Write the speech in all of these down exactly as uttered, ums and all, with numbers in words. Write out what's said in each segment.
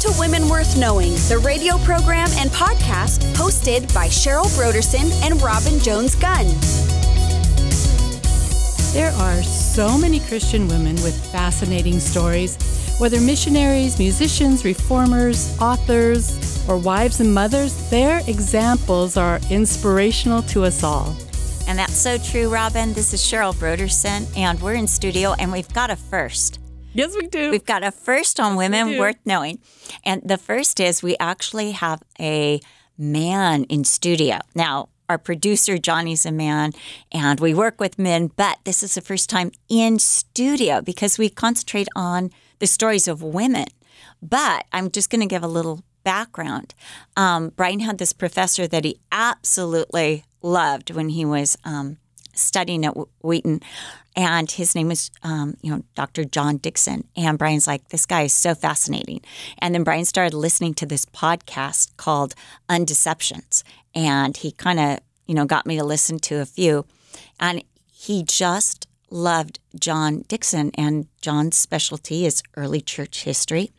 to Women Worth Knowing, the radio program and podcast hosted by Cheryl Brodersen and Robin Jones-Gunn. There are so many Christian women with fascinating stories, whether missionaries, musicians, reformers, authors, or wives and mothers, their examples are inspirational to us all. And that's so true, Robin. This is Cheryl Brodersen, and we're in studio, and we've got a first. Yes, we do. We've got a first on Women Worth Knowing. And the first is we actually have a man in studio. Now, our producer, Johnny's a man, and we work with men, but this is the first time in studio because we concentrate on the stories of women. But I'm just going to give a little background. Um, Brian had this professor that he absolutely loved when he was um, studying at Wheaton, and his name was, um, you know, Doctor John Dickson. And Brian's like, this guy is so fascinating. And then Brian started listening to this podcast called Undeceptions, and he kind of, you know, got me to listen to a few. And he just loved John Dickson, and John's specialty is early church history.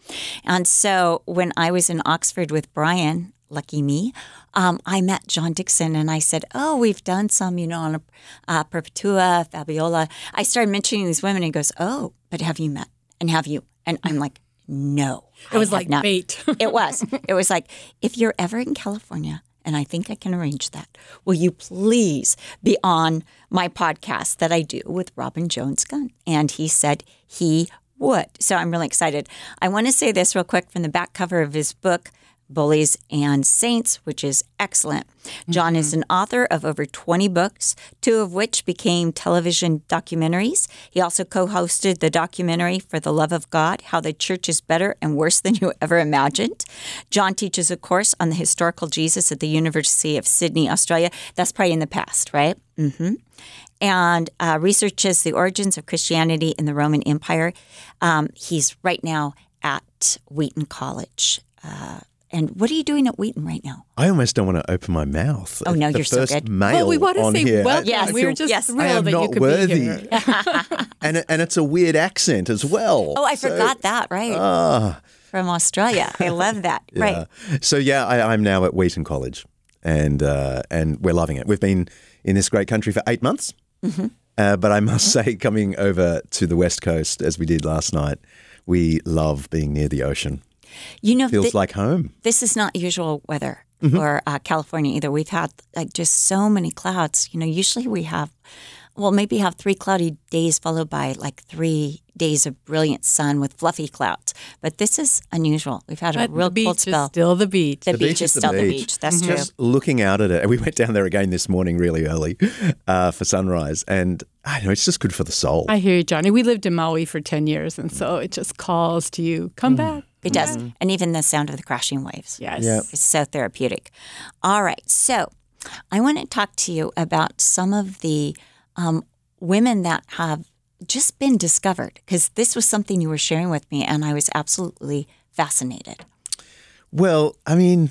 And so when I was in Oxford with Brian, lucky me, um, I met John Dickson, and I said, oh, we've done some, you know, on uh, Perpetua, Fabiola. I started mentioning these women, and he goes, oh, but have you met? And have you? And I'm like, no. It was like not. Bait. It was. It was like, if you're ever in California, and I think I can arrange that, will you please be on my podcast that I do with Robin Jones-Gunn? And he said he would. So I'm really excited. I want to say this real quick from the back cover of his book, Bullies and Saints, which is excellent. John mm-hmm. is an author of over twenty books, two of which became television documentaries. He also co-hosted the documentary For the Love of God, How the Church is Better and Worse Than You Ever Imagined. John teaches a course on the historical Jesus at the University of Sydney, Australia. That's probably in the past, right? Mm-hmm. And uh, researches the origins of Christianity in the Roman Empire. Um, he's right now at Wheaton College. Uh And what are you doing at Wheaton right now? I almost don't want to open my mouth. Oh, no, the you're so good. Well, we want to say here. Welcome. Yes, we were just yes. thrilled that you could worthy. Be here. and, it, and it's a weird accent as well. Oh, I so, forgot that, right. Uh, From Australia. I love that. Yeah. Right. So, yeah, I, I'm now at Wheaton College, and uh, and we're loving it. We've been in this great country for eight months, mm-hmm. uh, but I must mm-hmm. say coming over to the West Coast, as we did last night, we love being near the ocean. You know, feels th- like home. This is not usual weather mm-hmm. for uh, California either. We've had like just so many clouds. You know, usually we have, well, maybe have three cloudy days followed by like three days of brilliant sun with fluffy clouds. But this is unusual. We've had but a real the beach cold spell. Is still the beach. The, the beach, beach is still the beach. The beach. That's mm-hmm. true. Just looking out at it, and we went down there again this morning, really early, uh, for sunrise, and I don't know, it's just good for the soul. I hear you, Johnny. We lived in Maui for ten years, and so it just calls to you, come mm. back. It does. Mm-hmm. And even the sound of the crashing waves. Yes. Yep. It's so therapeutic. All right. So I want to talk to you about some of the um, women that have just been discovered, because this was something you were sharing with me, and I was absolutely fascinated. Well, I mean,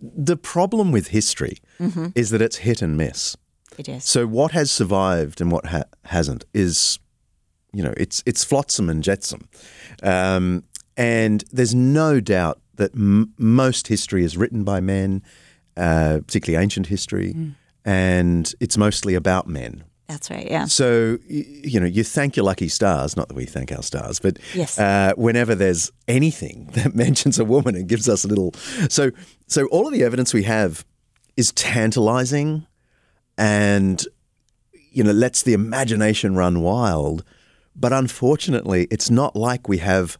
the problem with history mm-hmm. is that it's hit and miss. It is. So what has survived and what ha- hasn't is, you know, it's it's flotsam and jetsam. Um And there's no doubt that m- most history is written by men, uh, particularly ancient history, mm. and it's mostly about men. That's right, yeah. So, y- you know, you thank your lucky stars, not that we thank our stars, but yes. uh, whenever there's anything that mentions a woman and gives us a little... So, so all of the evidence we have is tantalizing and, you know, lets the imagination run wild. But unfortunately, it's not like we have...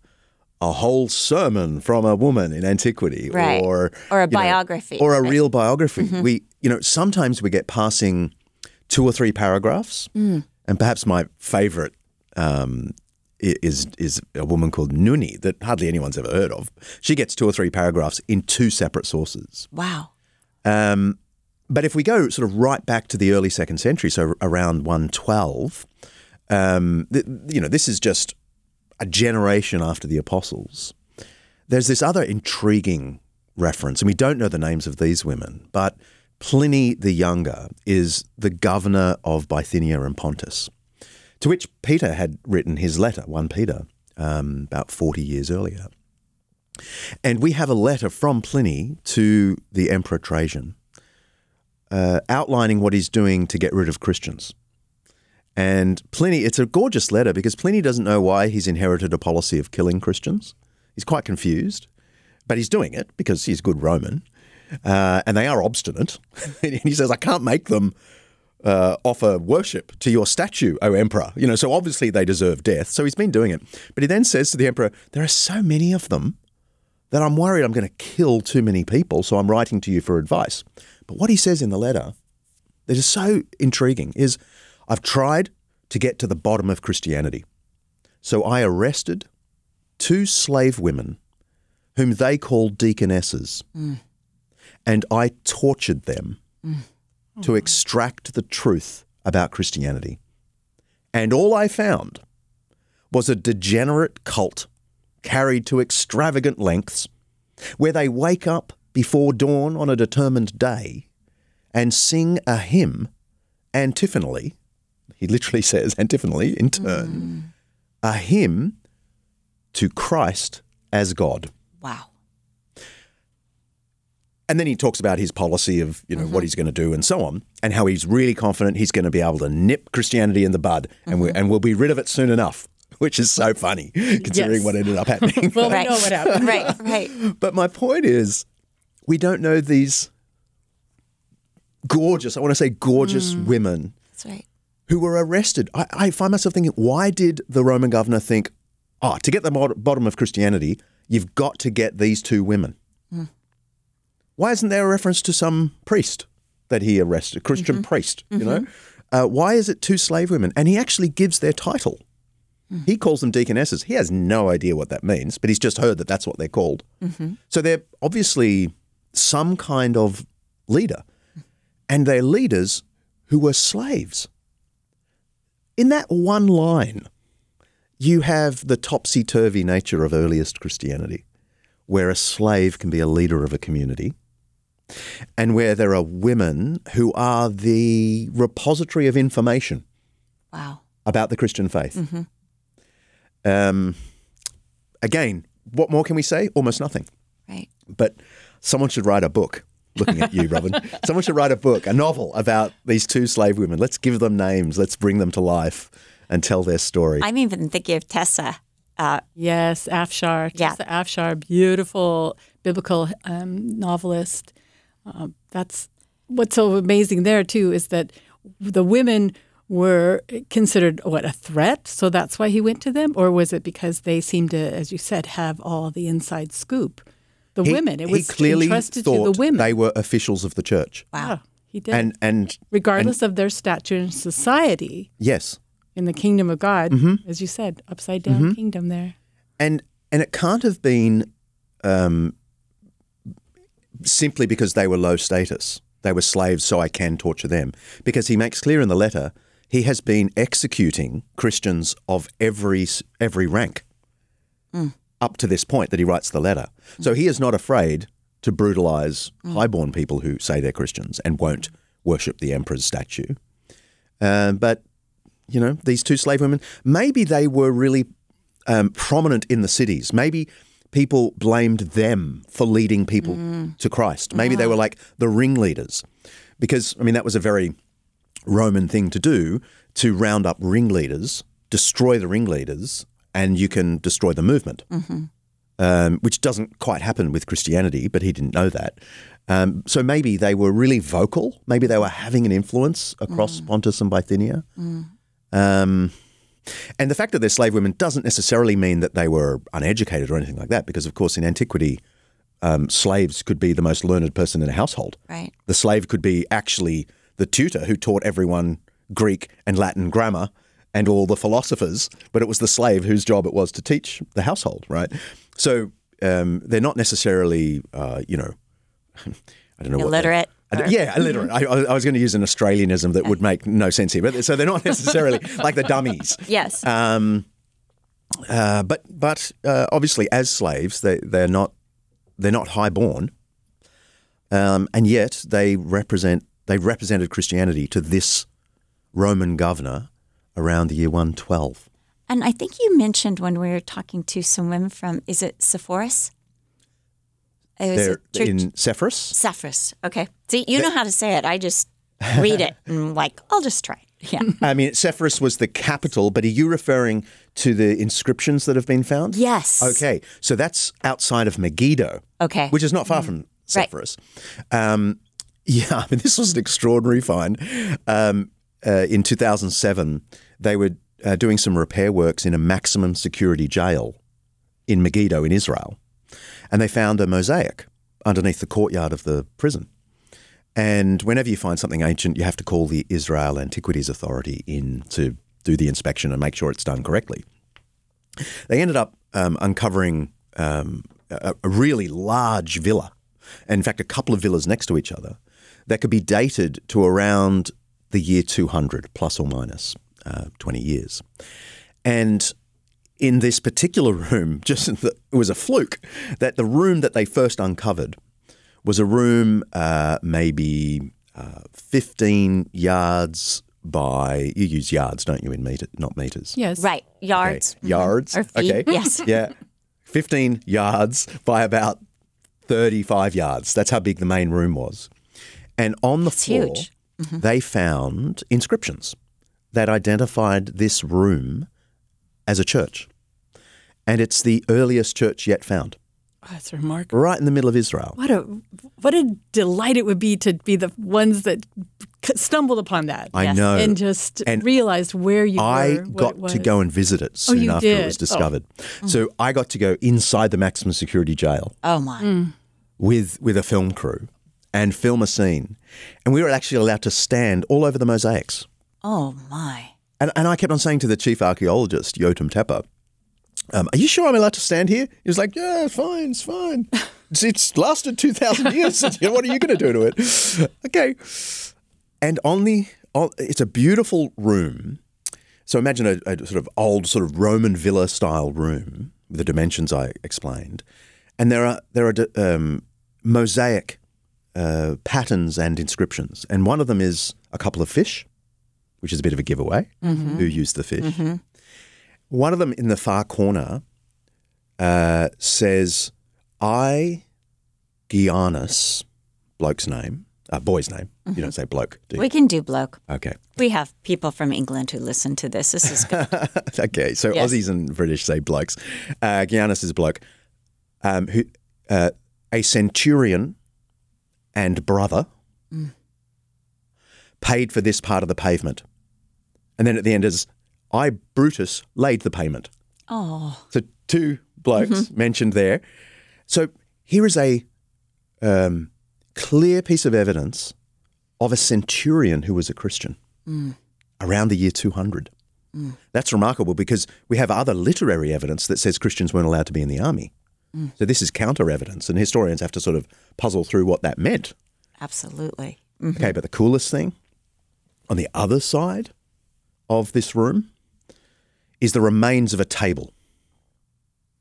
a whole sermon from a woman in antiquity, right. or or a biography, know, or a right. real biography. Mm-hmm. We, you know, sometimes we get passing two or three paragraphs, mm. and perhaps my favorite um, is is a woman called Nuni that hardly anyone's ever heard of. She gets two or three paragraphs in two separate sources. Wow! Um, but if we go sort of right back to the early second century, so around one twelve, um, th- you know, this is just. A generation after the apostles, there's this other intriguing reference, and we don't know the names of these women, but Pliny the Younger is the governor of Bithynia and Pontus, to which Peter had written his letter, First Peter, um, about forty years earlier. And we have a letter from Pliny to the Emperor Trajan uh, outlining what he's doing to get rid of Christians. And Pliny, it's a gorgeous letter because Pliny doesn't know why he's inherited a policy of killing Christians. He's quite confused, but he's doing it because he's a good Roman. Uh, and they are obstinate. And he says, I can't make them uh, offer worship to your statue, O Emperor. You know, so obviously they deserve death. So he's been doing it. But he then says to the Emperor, there are so many of them that I'm worried I'm going to kill too many people, so I'm writing to you for advice. But what he says in the letter that is so intriguing is, I've tried to get to the bottom of Christianity. So I arrested two slave women whom they called deaconesses, mm. and I tortured them mm. oh. to extract the truth about Christianity. And all I found was a degenerate cult carried to extravagant lengths, where they wake up before dawn on a determined day and sing a hymn antiphonally, he literally says antiphonally in turn, mm. a hymn to Christ as God. Wow. And then he talks about his policy of, you know, mm-hmm. what he's going to do and so on, and how he's really confident he's going to be able to nip Christianity in the bud mm-hmm. and, we, and we'll be rid of it soon enough. Which is so funny, considering yes. what ended up happening. Well, right. we know what happened. Right, right. But my point is, we don't know these gorgeous, I want to say gorgeous mm. women That's right. who were arrested. I, I find myself thinking, why did the Roman governor think, oh, to get the mod- bottom of Christianity, you've got to get these two women? Mm. Why isn't there a reference to some priest that he arrested, a Christian mm-hmm. priest, mm-hmm. you know? Uh, why is it two slave women? And he actually gives their title. He calls them deaconesses. He has no idea what that means, but he's just heard that that's what they're called. Mm-hmm. So they're obviously some kind of leader, and they're leaders who were slaves. In that one line, you have the topsy-turvy nature of earliest Christianity, where a slave can be a leader of a community, and where there are women who are the repository of information wow. about the Christian faith. Mm-hmm. Um, again, what more can we say? Almost nothing. Right. But someone should write a book, looking at you, Robin. Someone should write a book, a novel about these two slave women. Let's give them names. Let's bring them to life and tell their story. I'm even thinking of Tessa. Uh, yes, Afshar. Yeah. Tessa Afshar, beautiful biblical um, novelist. Uh, that's what's so amazing there, too, is that the women were considered, what, a threat? So that's why he went to them? Or was it because they seemed to, as you said, have all the inside scoop? The he, women. It was clearly entrusted to the women. They were officials of the church. Wow. Yeah, he did. And, and regardless and, of their stature in society. Yes. In the kingdom of God, mm-hmm. as you said, upside down mm-hmm. kingdom there. And and it can't have been um, simply because they were low status. They were slaves, so I can torture them. Because he makes clear in the letter he has been executing Christians of every every rank mm. up to this point that he writes the letter. Mm. So he is not afraid to brutalize mm. highborn people who say they're Christians and won't worship the emperor's statue. Uh, but, you know, these two slave women, maybe they were really um, prominent in the cities. Maybe people blamed them for leading people mm. to Christ. Maybe yeah. they were like the ringleaders because, I mean, that was a very Roman thing to do, to round up ringleaders, destroy the ringleaders, and you can destroy the movement, mm-hmm. um, which doesn't quite happen with Christianity, but he didn't know that. Um, so maybe they were really vocal. Maybe they were having an influence across mm. Pontus and Bithynia. Mm. Um, and the fact that they're slave women doesn't necessarily mean that they were uneducated or anything like that, because, of course, in antiquity, um, slaves could be the most learned person in a household. Right. The slave could be actually the tutor who taught everyone Greek and Latin grammar and all the philosophers, but it was the slave whose job it was to teach the household, right? So um, they're not necessarily, uh, you know, I don't know illiterate what illiterate. Yeah, illiterate. I, I was going to use an Australianism that would make no sense here, but so they're not necessarily like the dummies. Yes. Um, uh, but but uh, obviously, as slaves, they they're not they're not highborn, um, and yet they represent. They represented Christianity to this Roman governor around the year one twelve. And I think you mentioned when we were talking to some women from, is it Sepphoris? It was there, a church. In Sepphoris? Sepphoris. Okay. See, you the, know how to say it. I just read it and like, I'll just try it. Yeah. I mean, Sepphoris was the capital, but are you referring to the inscriptions that have been found? Yes. Okay. So that's outside of Megiddo. Okay. Which is not far mm. from Sepphoris. Right. Um, yeah. I mean, this was an extraordinary find. Um, uh, in two thousand seven, they were uh, doing some repair works in a maximum security jail in Megiddo in Israel. And they found a mosaic underneath the courtyard of the prison. And whenever you find something ancient, you have to call the Israel Antiquities Authority in to do the inspection and make sure it's done correctly. They ended up um, uncovering um, a, a really large villa, in fact, a couple of villas next to each other, that could be dated to around the year two hundred, plus or minus uh, twenty years. And in this particular room, just the, it was a fluke that the room that they first uncovered was a room uh, maybe uh, fifteen yards by, you use yards, don't you, in meter, not meters? Yes. Right, yards. Okay. Mm-hmm. Yards. Or feet, okay. Yes. Yeah, fifteen yards by about thirty-five yards. That's how big the main room was. And on the That's floor, huge. Mm-hmm. They found inscriptions that identified this room as a church. And it's the earliest church yet found. Oh, that's remarkable. Right in the middle of Israel. What a what a delight it would be to be the ones that stumbled upon that. I yes. know. And just and realized where you I were, what got to go and visit it soon oh, you after did. It was discovered. Oh. So mm. I got to go inside the maximum security jail. Oh, my. Mm. With, with a film crew and film a scene. And we were actually allowed to stand all over the mosaics. Oh, my. And, and I kept on saying to the chief archaeologist, Yotam Tepper, um, are you sure I'm allowed to stand here? He was like, yeah, it's fine, it's fine. It's, it's lasted two thousand years. What are you going to do to it? Okay. And on the, on, it's a beautiful room. So imagine a, a sort of old sort of Roman villa style room, with the dimensions I explained. And there are, there are um, mosaic uh, patterns and inscriptions. And one of them is a couple of fish, which is a bit of a giveaway, mm-hmm. who used the fish. Mm-hmm. One of them in the far corner uh, says, I, Giannis, bloke's name, uh, boy's name. Mm-hmm. You don't say bloke, do you? We can do bloke. Okay. We have people from England who listen to this. This is good. Okay, so yes. Aussies and British say blokes. Uh, Giannis is bloke. Um, who, uh, a centurion and brother mm. paid for this part of the pavement. And then at the end is, I, Brutus, laid the payment. Oh. So two blokes mm-hmm. mentioned there. So here is a um, clear piece of evidence of a centurion who was a Christian mm. around the year two hundred. Mm. That's remarkable because we have other literary evidence that says Christians weren't allowed to be in the army. Mm. So this is counter evidence, and historians have to sort of puzzle through what that meant. Absolutely. Mm-hmm. Okay, but the coolest thing on the other side of this room is the remains of a table,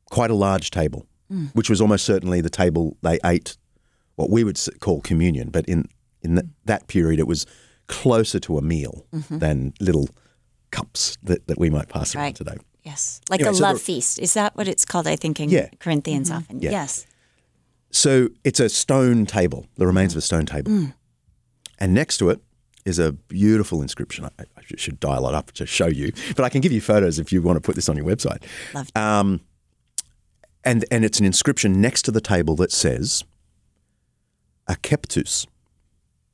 quite a large table, mm. which was almost certainly the table they ate what we would call communion. But in, in the, that period, it was closer to a meal mm-hmm. than little cups that, that we might pass right. around today. Yes, like anyway, a so love the, feast. Is that what it's called, I think, in yeah. Corinthians mm-hmm. often? Yeah. Yes. So it's a stone table, the remains mm. of a stone table. Mm. And next to it is a beautiful inscription. I, I should dial it up to show you, but I can give you photos if you want to put this on your website. Love to. Um, and, and it's an inscription next to the table that says Akeptus,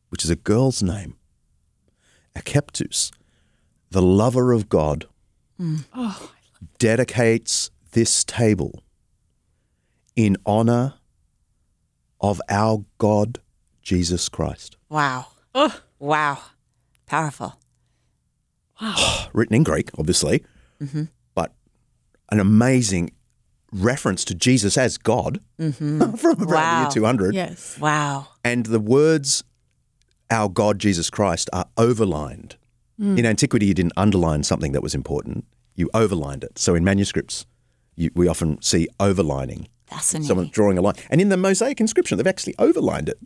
which is a girl's name. Akeptus, the lover of God, mm. oh, dedicates this table in honor of our God, Jesus Christ. Wow. Oh. Wow. Powerful. Wow. Written in Greek, obviously, mm-hmm. but an amazing reference to Jesus as God mm-hmm. from around wow. the year two hundred. Yes. Wow. And the words, our God, Jesus Christ, are overlined. Mm. In antiquity, you didn't underline something that was important. You overlined it. So in manuscripts, you, we often see overlining. Fascinating. Someone drawing a line. And in the mosaic inscription, they've actually overlined it.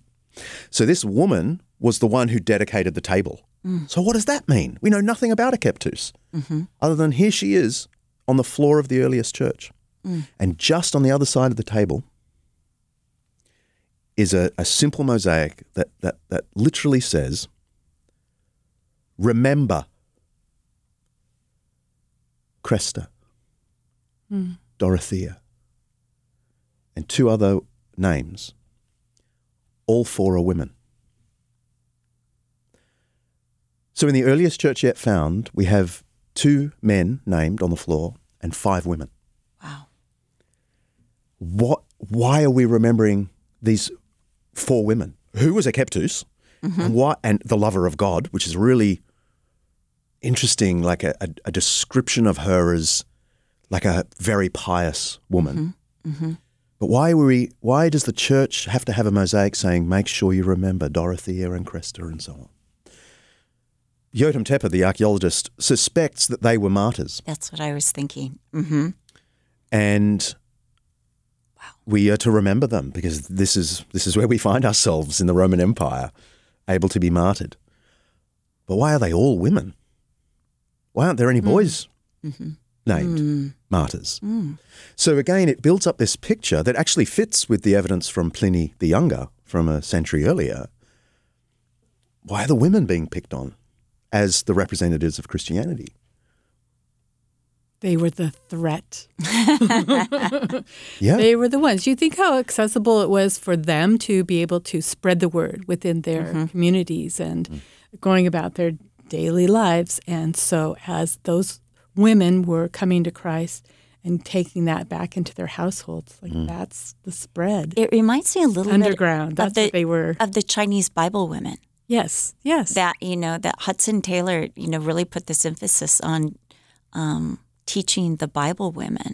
So this woman was the one who dedicated the table. Mm. So what does that mean? We know nothing about Akeptus mm-hmm. other than here she is on the floor of the earliest church. Mm. And just on the other side of the table is a, a simple mosaic that, that, that literally says, remember Cresta, mm. Dorothea, and two other names. All four are women. So in the earliest church yet found, we have two men named on the floor and five women. Wow. What? Why are we remembering these four women? Who was Akeptus? Mm-hmm. And why? And the lover of God, which is really interesting, like a, a, a description of her as like a very pious woman. Mm-hmm. Mm-hmm. But why were we? Why does the church have to have a mosaic saying, make sure you remember Dorothea and Cresta and so on? Yotam Tepper, the archaeologist, suspects that they were martyrs. That's what I was thinking. Mm-hmm. And wow. we are to remember them because this is this is where we find ourselves in the Roman Empire, able to be martyred. But why are they all women? Why aren't there any boys mm-hmm. named mm. martyrs? Mm. So again, it builds up this picture that actually fits with the evidence from Pliny the Younger from a century earlier. Why are the women being picked on as the representatives of Christianity? They were the threat. Yeah. They were the ones. You think how accessible it was for them to be able to spread the word within their mm-hmm. communities and mm. going about their daily lives. And so as those women were coming to Christ and taking that back into their households, like mm. that's the spread. It reminds me a little underground. Bit that's of the, what they were. Of the Chinese Bible women. Yes, yes. That, you know, that Hudson Taylor, you know, really put this emphasis on um, teaching the Bible women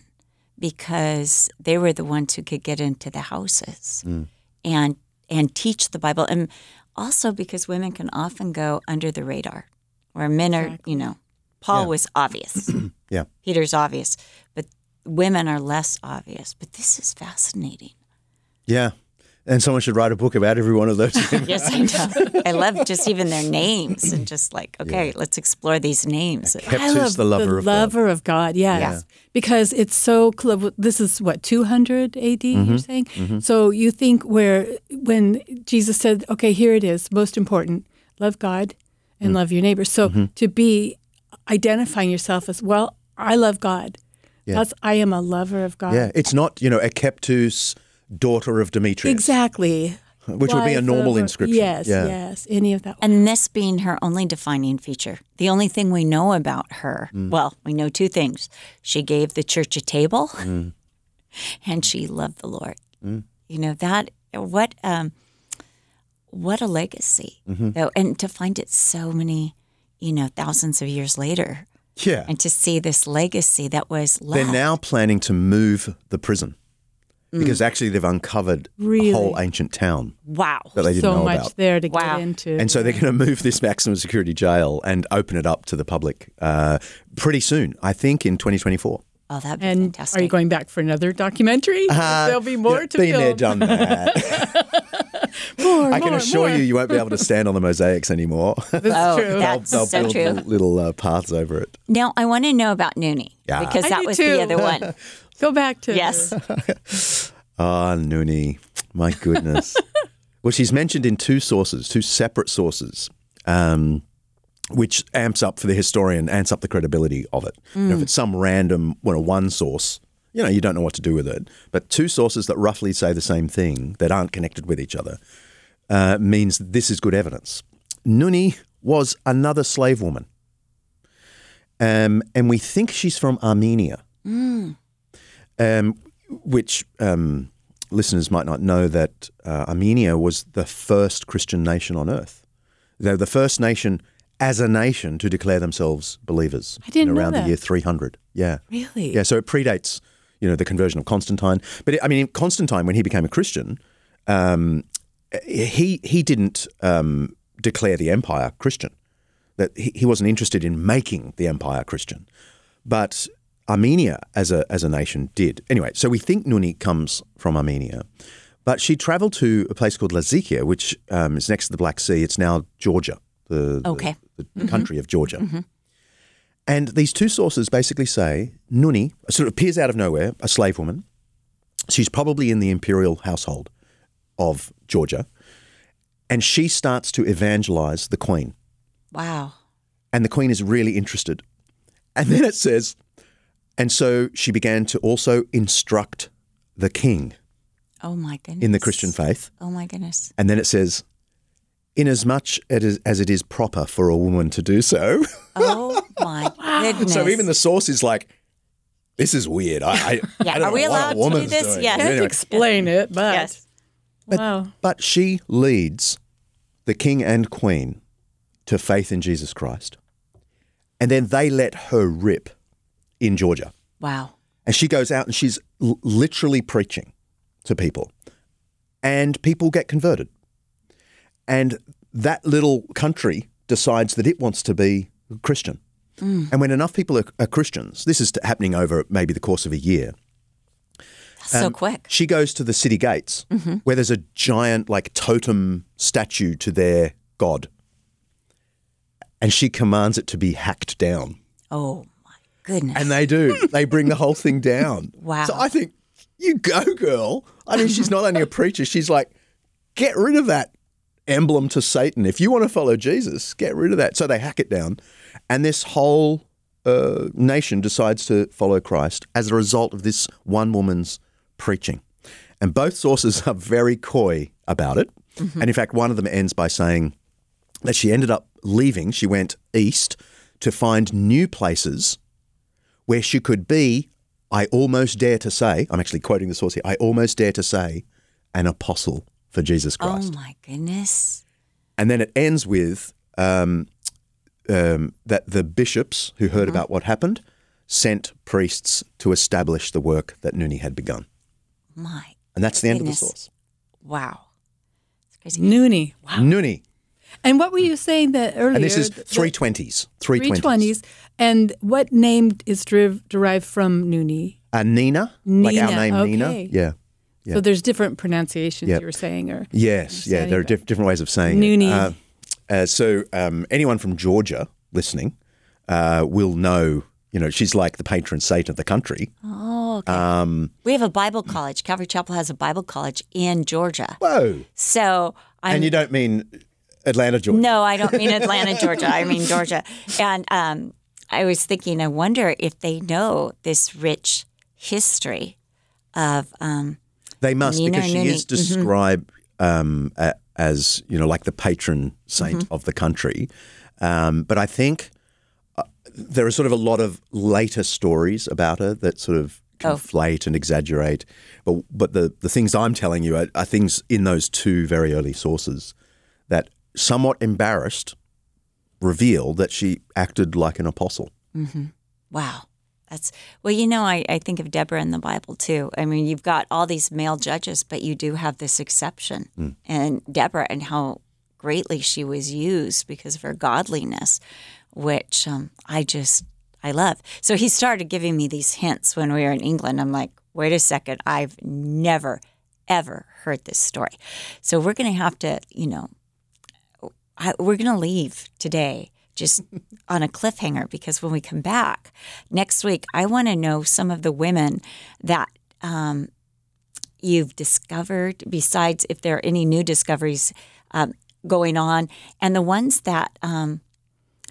because they were the ones who could get into the houses mm. and and teach the Bible. And also because women can often go under the radar where men exactly. are, you know, Paul yeah. was obvious. Yeah. Peter's obvious. But women are less obvious. But this is fascinating. Yeah. And someone should write a book about every one of those things. Yes, I know. I love just even their names and just like, okay, yeah. let's explore these names. Akeptus, the lover the of God. The lover of God, yes. Yeah. Because it's so, this is what, two hundred A D mm-hmm. you're saying? Mm-hmm. So you think where, when Jesus said, okay, here it is, most important, love God and mm-hmm. love your neighbor. So mm-hmm. to be identifying yourself as, well, I love God. Yeah. Plus, I am a lover of God. Yeah, it's not, you know, Akeptus, daughter of Demetrius. Exactly. Which Why would be a normal the, inscription. Yes, yeah. yes, any of that. And this being her only defining feature. The only thing we know about her, mm. well, we know two things. She gave the church a table mm. and she loved the Lord. Mm. You know, that, what um, what a legacy. Mm-hmm. Though, and to find it so many, you know, thousands of years later. Yeah. And to see this legacy that was left. They're now planning to move the prison. Because mm. actually they've uncovered really? a whole ancient town. Wow. That they didn't so know about. So much there to wow. get into. And so they're going to move this maximum security jail and open it up to the public uh, pretty soon, I think in twenty twenty-four. Oh, that'd be and fantastic. Are you going back for another documentary? Uh, There'll be more yeah, to been film. Been there, done that. more, I can more, assure more. you you won't be able to stand on the mosaics anymore. That's oh, true. That's they'll, they'll so build true. little uh, paths over it. Now, I want to know about Nuni yeah. because I that was too. the other one. Go back to yes. Ah, oh, Nuni, my goodness. Well, she's mentioned in two sources, two separate sources, um, which amps up for the historian, amps up the credibility of it. Mm. You know, if it's some random, well, one source, you know, you don't know what to do with it. But two sources that roughly say the same thing that aren't connected with each other uh, means this is good evidence. Nuni was another slave woman, um, and we think she's from Armenia. Mm. Um, which um, listeners might not know that uh, Armenia was the first Christian nation on earth. They were the first nation as a nation to declare themselves believers. I didn't in around know that. the year three hundred. Yeah. Really? Yeah, so it predates, you know, the conversion of Constantine. But, it, I mean, Constantine, when he became a Christian, um, he he didn't um, declare the empire Christian. That he, he wasn't interested in making the empire Christian. But Armenia as a as a nation did. Anyway, so we think Nuni comes from Armenia, but she traveled to a place called Lazica, which um, is next to the Black Sea. It's now Georgia, the, okay. the, the mm-hmm. country of Georgia. Mm-hmm. And these two sources basically say Nuni sort of appears out of nowhere, a slave woman. She's probably in the imperial household of Georgia, and she starts to evangelize the queen. Wow. And the queen is really interested. And then it says, and so she began to also instruct the king. Oh my goodness. In the Christian faith. Oh my goodness. And then it says, inasmuch as it is proper for a woman to do so. Oh my goodness. So even the source is like, this is weird. I, I, yeah. I don't Are know we allowed what a to do this? Doing. Yes. You can't explain it, but. Yes. But, wow. But she leads the king and queen to faith in Jesus Christ. And then they let her rip in Georgia. Wow. And she goes out and she's l- literally preaching to people. And people get converted. And that little country decides that it wants to be Christian. Mm. And when enough people are, are Christians, this is happening over maybe the course of a year. That's um, so quick. She goes to the city gates mm-hmm. where there's a giant like totem statue to their god. And she commands it to be hacked down. Oh, my goodness. And they do. They bring the whole thing down. Wow. So I think, you go, girl. I mean, she's not only a preacher. She's like, get rid of that emblem to Satan. If you want to follow Jesus, get rid of that. So they hack it down. And this whole uh, nation decides to follow Christ as a result of this one woman's preaching. And both sources are very coy about it. Mm-hmm. And in fact, one of them ends by saying that she ended up leaving, she went east to find new places where she could be, I almost dare to say, I'm actually quoting the source here, I almost dare to say, an apostle for Jesus Christ. Oh my goodness. And then it ends with um, um, that the bishops who heard mm-hmm. about what happened sent priests to establish the work that Nuni had begun. My And that's the goodness. End of the source. Wow. It's crazy. Nuni. Wow. Nuni. And what were you saying that earlier? And this is three twenties. three twenties. And what name is derived from Nuni? Uh, Nina. Nina. Like our name, okay. Nina. Yeah. yeah. So there's different pronunciations yep. you were saying? Or yes. Yeah, there are diff- different ways of saying Nuni. It. Uh, uh, so um, anyone from Georgia listening uh, will know, you know, she's like the patron saint of the country. Oh, okay. Um, we have a Bible college. Calvary Chapel has a Bible college in Georgia. Whoa. So I'm, And you don't mean... Atlanta, Georgia. No, I don't mean Atlanta, Georgia. I mean Georgia. And um, I was thinking, I wonder if they know this rich history of um, They must, Nina because she Nuni. Is described mm-hmm. um, a, as, you know, like the patron saint mm-hmm. of the country. Um, but I think uh, there are sort of a lot of later stories about her that sort of conflate oh. and exaggerate. But but the, the things I'm telling you are, are things in those two very early sources that somewhat embarrassed, revealed that she acted like an apostle. Mm-hmm. Wow. That's well, you know, I, I think of Deborah in the Bible too. I mean, you've got all these male judges, but you do have this exception. Mm. And Deborah and how greatly she was used because of her godliness, which um, I just, I love. So he started giving me these hints when we were in England. I'm like, wait a second, I've never, ever heard this story. So we're going to have to, you know, I, we're going to leave today just on a cliffhanger because when we come back next week, I want to know some of the women that um, you've discovered, besides if there are any new discoveries um, going on, and the ones that um,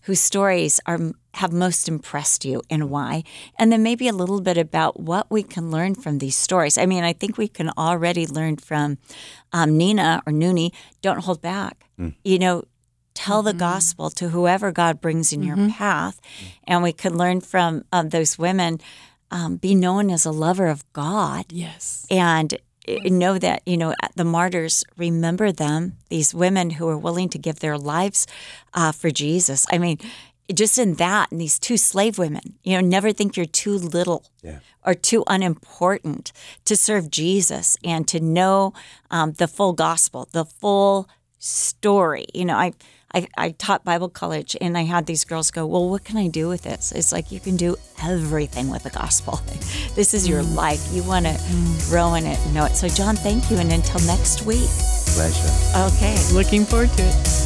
whose stories are have most impressed you and why, and then maybe a little bit about what we can learn from these stories. I mean, I think we can already learn from um, Nina or Nuni. Don't hold back. Mm. You know, tell the gospel to whoever God brings in mm-hmm. your path. And we can learn from um, those women, um, be known as a lover of God. Yes. And know that, you know, the martyrs, remember them, these women who are willing to give their lives uh, for Jesus. I mean, just in that, and these two slave women, you know, never think you're too little yeah. or too unimportant to serve Jesus and to know um, the full gospel, the full story. You know, I... I, I taught Bible college, and I had these girls go, well, what can I do with this? It's like, you can do everything with the gospel. This is your life. You want to grow in it and know it. So, John, thank you, and until next week. Pleasure. Okay. Looking forward to it.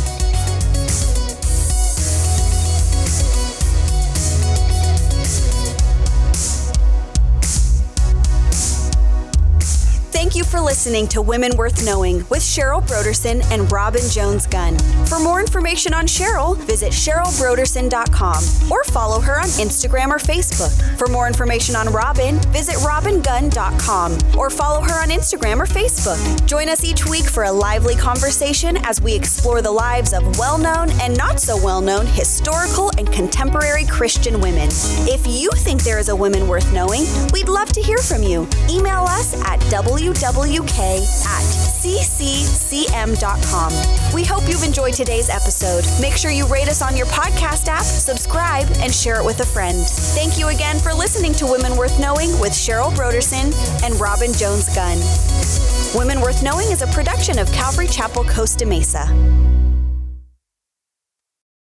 for listening to Women Worth Knowing with Cheryl Brodersen and Robin Jones-Gunn. For more information on Cheryl, visit Cheryl Brodersen dot com or follow her on Instagram or Facebook. For more information on Robin, visit Robin Gunn dot com or follow her on Instagram or Facebook. Join us each week for a lively conversation as we explore the lives of well-known and not so well-known historical and contemporary Christian women. If you think there is a Women Worth Knowing, we'd love to hear from you. Email us at w w k at c c c m dot com. We hope you've enjoyed today's episode. Make sure you rate us on your podcast app, subscribe, and share it with a friend. Thank you again for listening to Women Worth Knowing with Cheryl Brodersen and Robin Jones-Gunn. Women Worth Knowing is a production of Calvary Chapel Costa Mesa.